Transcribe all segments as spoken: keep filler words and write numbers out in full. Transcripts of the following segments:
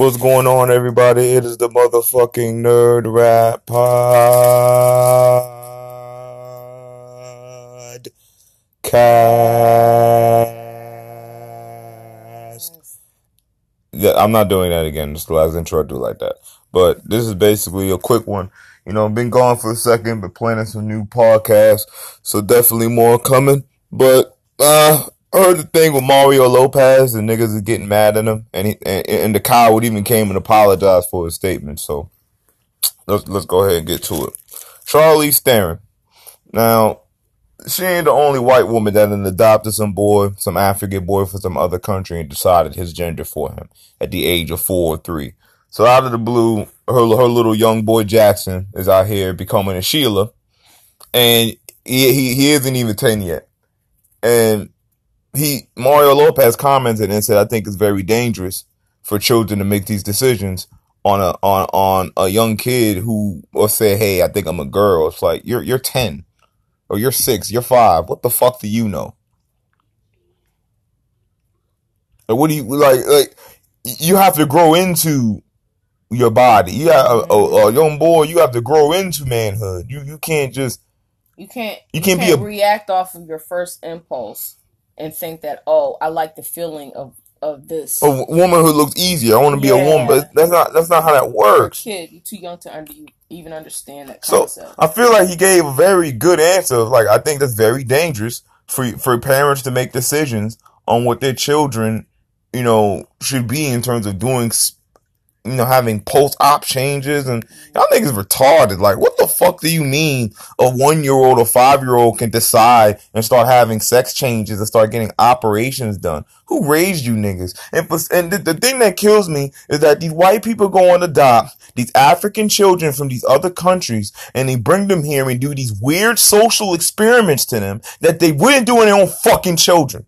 What's going on, everybody? It is the motherfucking Nerd Rap Podcast. Yeah, I'm not doing that again. Just the last intro I do like that. But this is basically a quick one. You know, I've been gone for a second, but planning some new podcasts. So definitely more coming. But, uh... I heard the thing with Mario Lopez, the niggas is getting mad at him, and he, and, and the coward even came and apologized for his statement, so let's let's go ahead and get to it. Charlize Theron. Now, she ain't the only white woman that adopted some boy, some African boy from some other country and decided his gender for him at the age of four or three. So out of the blue, her, her little young boy Jackson is out here becoming a Sheila, and he, he, he isn't even ten yet. And He Mario Lopez commented and said, "I think it's very dangerous for children to make these decisions on a on on a young kid who will say, 'Hey, I think I'm a girl.'" It's like you're you're ten, or you're six, you're five. What the fuck do you know? Like, what do you like? Like, you have to grow into your body. You got a, a, a young boy. You have to grow into manhood. You you can't just you can't you can't, you can't be a, react off of your first impulse and think that, oh, I like the feeling of, of this. A woman who looks easier. I want to be yeah. a woman, but that's not that's not how that works. You're a kid, you're too young to under, even understand that concept. So I feel like he gave a very good answer. Like, I think that's very dangerous for for parents to make decisions on what their children, you know, should be in terms of doing, you know, having post-op changes. And y'all niggas retarded. Like, what the fuck do you mean a one-year-old or five-year-old can decide and start having sex changes and start getting operations done? Who raised you niggas? And, and the, the thing that kills me is that these white people go and adopt these African children from these other countries, and they bring them here and do these weird social experiments to them that they wouldn't do in their own fucking children.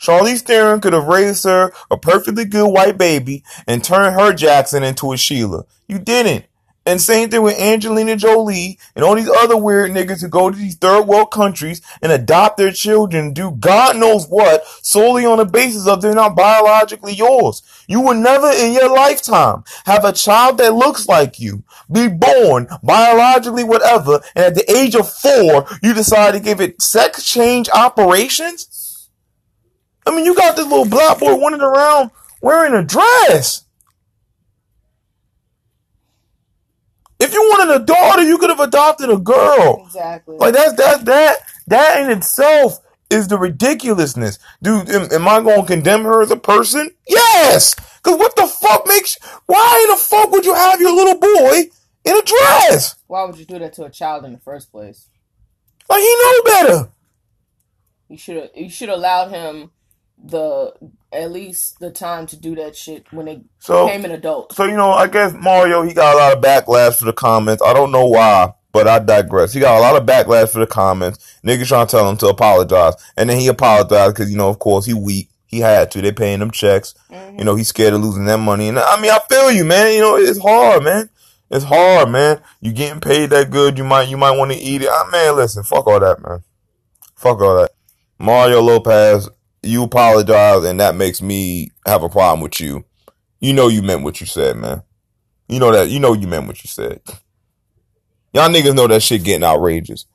Charlize Theron could have raised her a perfectly good white baby and turned her Jackson into a Sheila. You didn't. And same thing with Angelina Jolie and all these other weird niggas who go to these third world countries and adopt their children, do God knows what, solely on the basis of they're not biologically yours. You will never in your lifetime have a child that looks like you, be born, biologically whatever, and at the age of four, you decide to give it sex change operations? I mean, you got this little black boy running around wearing a dress. If you wanted a daughter, you could have adopted a girl. Exactly. Like, that's, that's, that, that in itself is the ridiculousness. Dude, am, am I going to condemn her as a person? Yes. Because what the fuck makes, why in the fuck would you have your little boy in a dress? Why would you do that to a child in the first place? Like, he know better. You should have, you should allowed him the at least the time to do that shit when they so, became an adult. So, you know, I guess Mario, he got a lot of backlash for the comments. I don't know why, but I digress. He got a lot of backlash for the comments. Niggas trying to tell him to apologize. And then he apologized because, you know, of course, he weak. He had to. They paying him checks. Mm-hmm. You know, he's scared of losing that money. And I mean, I feel you, man. You know, it's hard, man. It's hard, man. You getting paid that good. You might, you might want to eat it. I, man, listen, fuck all that, man. Fuck all that. Mario Lopez, you apologize, and that makes me have a problem with you. You know you meant what you said, man. You know that. You know you meant what you said. Y'all niggas know that shit getting outrageous.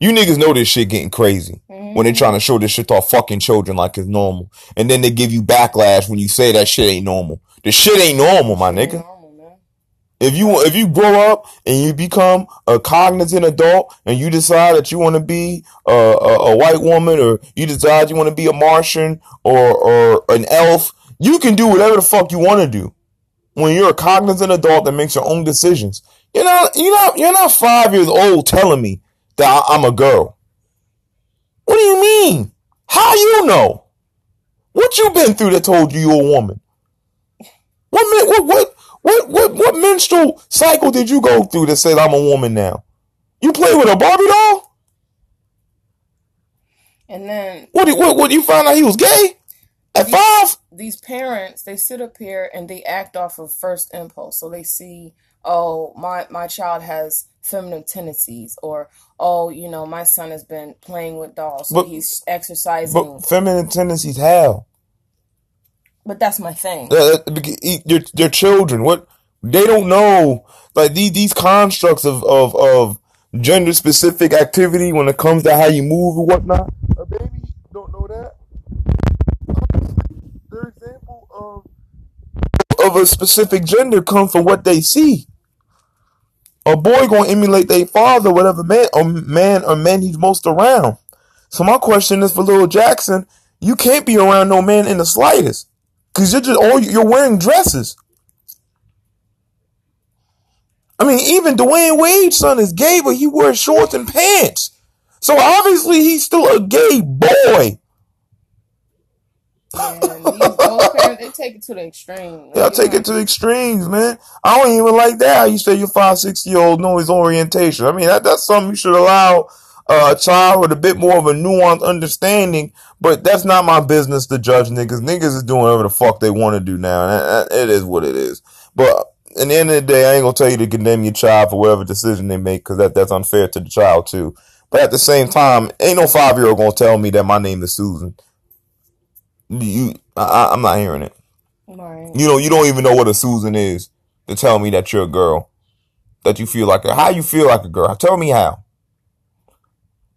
You niggas know this shit getting crazy mm-hmm. when they trying to show this shit to our fucking children like it's normal. And then they give you backlash when you say that shit ain't normal. The shit ain't normal, my nigga. Normal, if you if you grow up and you become a cognizant adult and you decide that you want to be a, a, a white woman, or you decide you want to be a Martian or, or an elf, you can do whatever the fuck you want to do when you're a cognizant adult that makes your own decisions. You're not, you're not, you're not five years old telling me that I'm a girl. What do you mean? How you know? What you been through that told you you're a woman? What, what, what, what, what, what menstrual cycle did you go through that said I'm a woman now? You play with a Barbie doll? And then what? What? What? You found out he was gay at these, five? These parents, they sit up here and they act off of first impulse. So they see, oh, my my child has feminine tendencies, or oh, you know, my son has been playing with dolls, so but, he's exercising. But feminine tendencies, how? But that's my thing. Uh, your, your children, what they don't know, like these, these constructs of, of, of gender specific activity when it comes to how you move and whatnot. A baby don't know that. Their example of of a specific gender comes from what they see. A boy gonna emulate their father, whatever man or man or man he's most around. So my question is for Lil Jackson: you can't be around no man in the slightest. Cause you're just all you're wearing dresses. I mean, even Dwayne Wade's son is gay, but he wears shorts and pants. So obviously, he's still a gay boy. Man, parents, they take it to the extreme. Like, yeah, I take know. it to the extremes, man. I don't even like that. How you say your five, six year old knows his orientation. I mean, that that's something you should allow uh, a child with a bit more of a nuanced understanding. But that's not my business to judge niggas. Niggas is doing whatever the fuck they want to do now. And it is what it is. But at the end of the day, I ain't going to tell you to condemn your child for whatever decision they make, because that, that's unfair to the child, too. But at the same time, ain't no five-year-old going to tell me that my name is Susan. You, I, I'm not hearing it. Right. You know, you don't even know what a Susan is to tell me that you're a girl. That you feel like a... How you feel like a girl? Tell me how.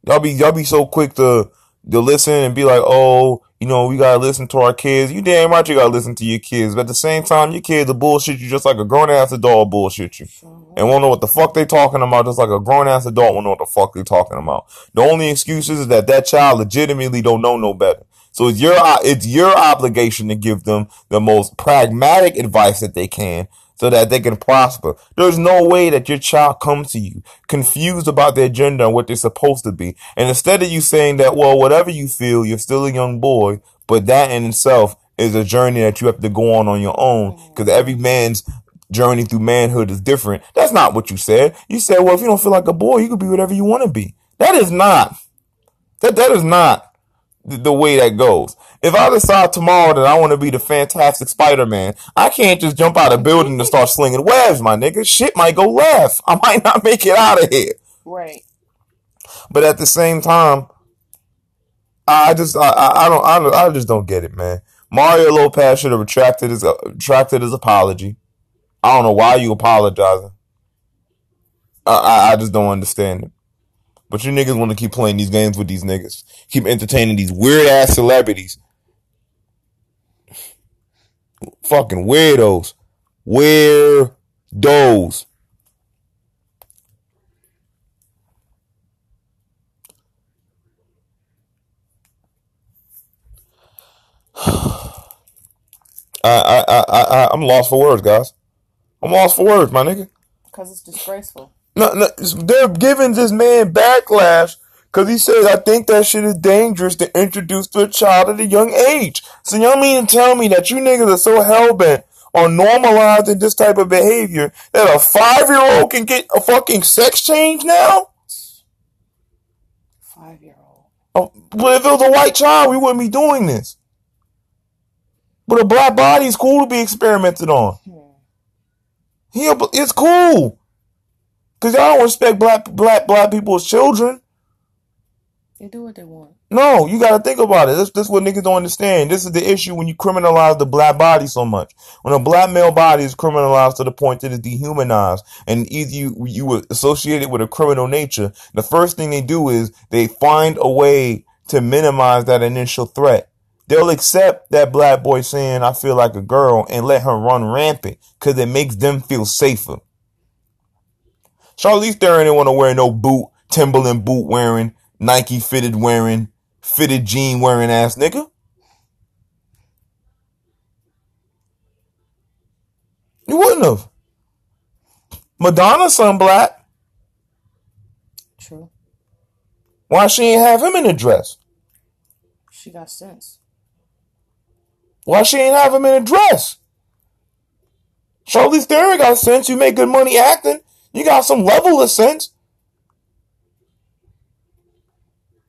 Y'all be, y'all be so quick to... to listen and be like, oh, you know, we gotta listen to our kids. You damn right you gotta listen to your kids. But at the same time, your kids will bullshit you just like a grown-ass adult bullshit you. Mm-hmm. And won't know what the fuck they talking about, just like a grown-ass adult won't know what the fuck they talking about. The only excuse is that that child legitimately don't know no better. So it's your, it's your obligation to give them the most pragmatic advice that they can, so that they can prosper. There's no way that your child comes to you confused about their gender and what they're supposed to be. And instead of you saying that, well, whatever you feel, you're still a young boy, but that in itself is a journey that you have to go on on your own, because every man's journey through manhood is different. That's not what you said. You said, well, if you don't feel like a boy, you can be whatever you want to be. That is not, that, that is not th- the way that goes. If I decide tomorrow that I want to be the Fantastic Spider-Man, I can't just jump out of a building and start slinging webs, my nigga. Shit might go left. I might not make it out of here. Right. But at the same time, I just, I, I don't, I, don't, I just don't get it, man. Mario Lopez should have retracted his, uh, retracted his apology. I don't know why you apologizing. I, I, I just don't understand it. But you niggas want to keep playing these games with these niggas, keep entertaining these weird ass celebrities. Fucking weirdos. Weirdos. I, I, I, I, I'm lost for words, guys. I'm lost for words, my nigga. Because it's disgraceful. No, no, they're giving this man backlash because he says, I think that shit is dangerous to introduce to a child at a young age. So y'all mean to tell me that you niggas are so hell-bent on normalizing this type of behavior that a five-year-old can get a fucking sex change now? Five-year-old. Oh, but if it was a white child, we wouldn't be doing this. But a black body is cool to be experimented on. Hmm. He, it's cool. Because y'all don't respect black, black, black people as children. They do what they want. No, you got to think about it. That's, that's what niggas don't understand. This is the issue when you criminalize the black body so much. When a black male body is criminalized to the point that it's dehumanized and either you, you associate it with a criminal nature, the first thing they do is they find a way to minimize that initial threat. They'll accept that black boy saying, I feel like a girl, and let her run rampant because it makes them feel safer. Charlize Theron didn't want to wear no boot, Timberland boot wearing, Nike fitted wearing, fitted jean wearing ass nigga. You wouldn't have. Madonna son black. True. Why she ain't have him in a dress? She got sense. Why she ain't have him in a dress? Charlize Theron got sense. You make good money acting. You got some level of sense.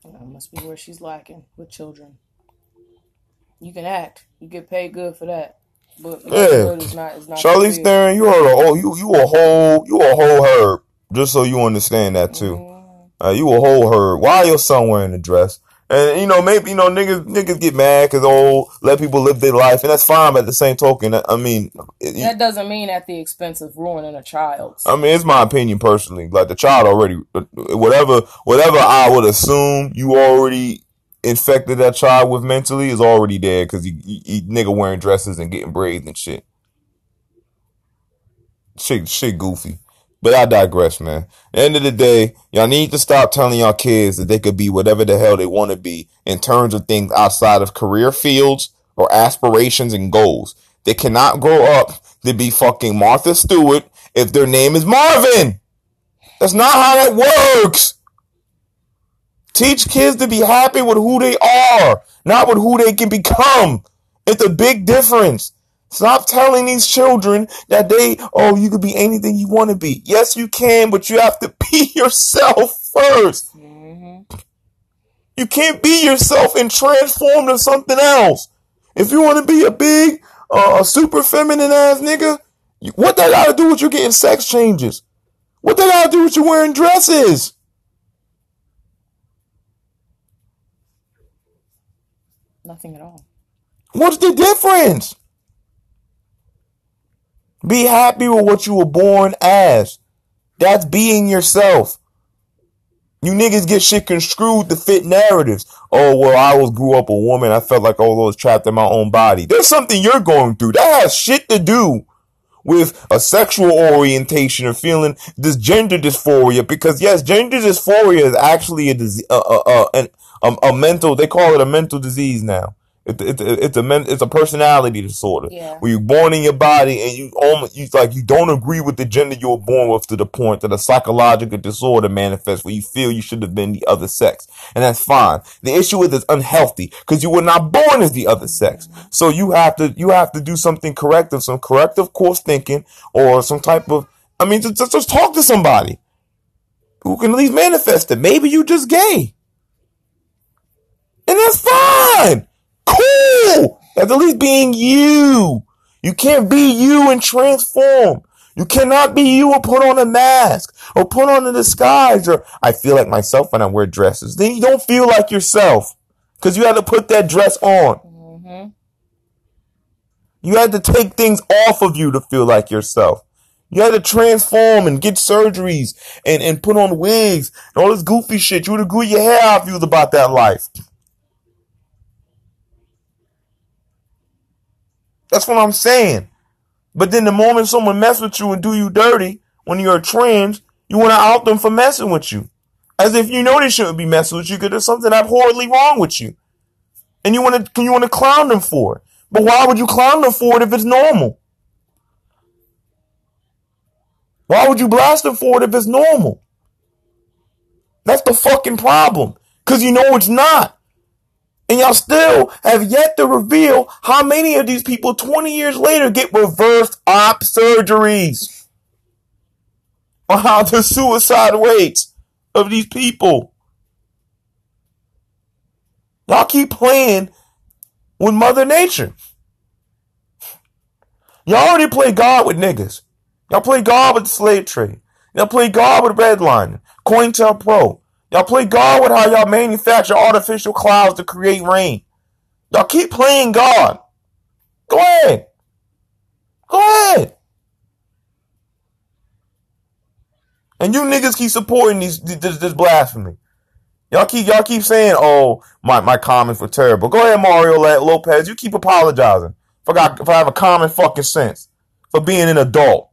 That must be where she's lacking with children. You can act. You get paid good for that. But yeah. It's not, it's not Charlize Theron, you are a whole you you a whole you a whole herb. Just so you understand that too. Mm. Uh, you a whole herb. Why your son wearing a dress? And, you know, maybe, you know, niggas, niggas get mad because, oh, let people live their life. And that's fine, but at the same token, I mean... It, that doesn't mean at the expense of ruining a child. I mean, it's my opinion, personally. Like, the child already... Whatever whatever I would assume you already infected that child with mentally is already dead because you, you, you nigga wearing dresses and getting braids and shit. Shit, shit goofy. But I digress, man. At the end of the day, y'all need to stop telling y'all kids that they could be whatever the hell they want to be in terms of things outside of career fields or aspirations and goals. They cannot grow up to be fucking Martha Stewart if their name is Marvin. That's not how that works. Teach kids to be happy with who they are, not with who they can become. It's a big difference. Stop telling these children that they, oh, you could be anything you want to be. Yes, you can, but you have to be yourself first. Mm-hmm. You can't be yourself and transform to something else. If you want to be a big, uh, super feminine ass nigga, you, what that got to do with you getting sex changes? What that got to do with you wearing dresses? Nothing at all. What's the difference? Be happy with what you were born as. That's being yourself. You niggas get shit construed to fit narratives. Oh, well, I always grew up a woman. I felt like, oh, I was trapped in my own body. There's something you're going through. That has shit to do with a sexual orientation or feeling this gender dysphoria. Because, yes, gender dysphoria is actually a, a, a, a, a mental, they call it a mental disease now. It's, it's, it's a men, it's a personality disorder, yeah, where you're born in your body and you almost you like you don't agree with the gender you were born with to the point that a psychological disorder manifests where you feel you should have been the other sex, and that's fine. The issue is it's unhealthy because you were not born as the other sex, so you have to you have to do something corrective, some corrective course thinking or some type of I mean just just, just talk to somebody who can at least manifest it. Maybe you just gay, and that's fine. Cool. That's at least being you. You can't be you and transform. You cannot be you or put on a mask or put on a disguise or I feel like myself when I wear dresses. Then you don't feel like yourself because you had to put that dress on. Mm-hmm. You had to take things off of you to feel like yourself. You had to transform and get surgeries and, and put on wigs and all this goofy shit. You would have grew your hair out if you was about that life. That's what I'm saying. But then the moment someone mess with you and do you dirty, when you're trans, you want to out them for messing with you. As if you know they shouldn't be messing with you because there's something abhorrently wrong with you. And you want to you want to clown them for it. But why would you clown them for it if it's normal? Why would you blast them for it if it's normal? That's the fucking problem. Because you know it's not. And y'all still have yet to reveal how many of these people twenty years later get reverse op surgeries. Or how the suicide rates of these people. Y'all keep playing with Mother Nature. Y'all already play God with niggas. Y'all play God with the slave trade. Y'all play God with redlining. COINTELPRO. Y'all play God with how y'all manufacture artificial clouds to create rain. Y'all keep playing God. Go ahead. Go ahead. And you niggas keep supporting these, this, this blasphemy. Y'all keep y'all keep saying, oh, my, my comments were terrible. Go ahead, Mario Lopez. You keep apologizing for, God, for having common fucking sense. For being an adult.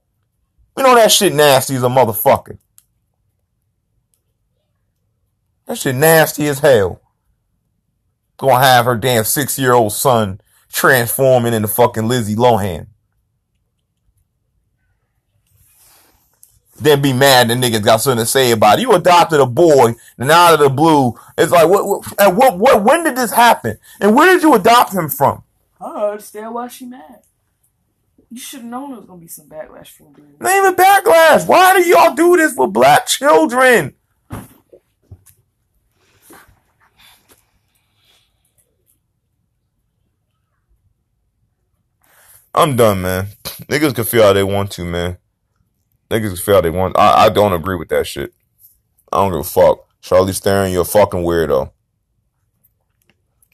We know that shit nasty as a motherfucker. That shit nasty as hell. Gonna have her damn six-year-old son transforming into fucking Lizzie Lohan. Then be mad the niggas got something to say about it. You adopted a boy, and out of the blue, it's like, what, what, and what, what, when did this happen? And where did you adopt him from? I don't understand why she mad. You should have known there was gonna be some backlash from you. Not even backlash. Why do y'all do this with black children? I'm done, man. Niggas can feel how they want to, man. Niggas can feel how they want to. I, I don't agree with that shit. I don't give a fuck. Charlize Theron, you're a fucking weirdo.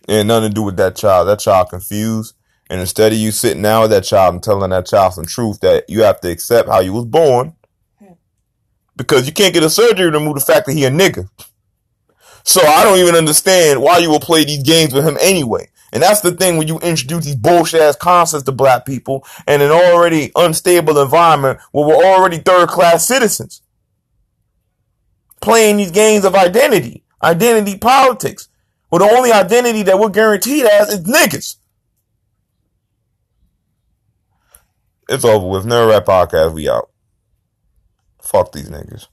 It had nothing to do with that child. That child confused. And instead of you sitting down with that child and telling that child some truth that you have to accept how you was born, because you can't get a surgery to remove the fact that he a nigga. So I don't even understand why you will play these games with him anyway. And that's the thing, when you introduce these bullshit-ass concepts to black people in an already unstable environment where we're already third-class citizens. Playing these games of identity, identity politics, where the only identity that we're guaranteed as is niggas. It's over with. Nerd Rap Podcast, we out. Fuck these niggas.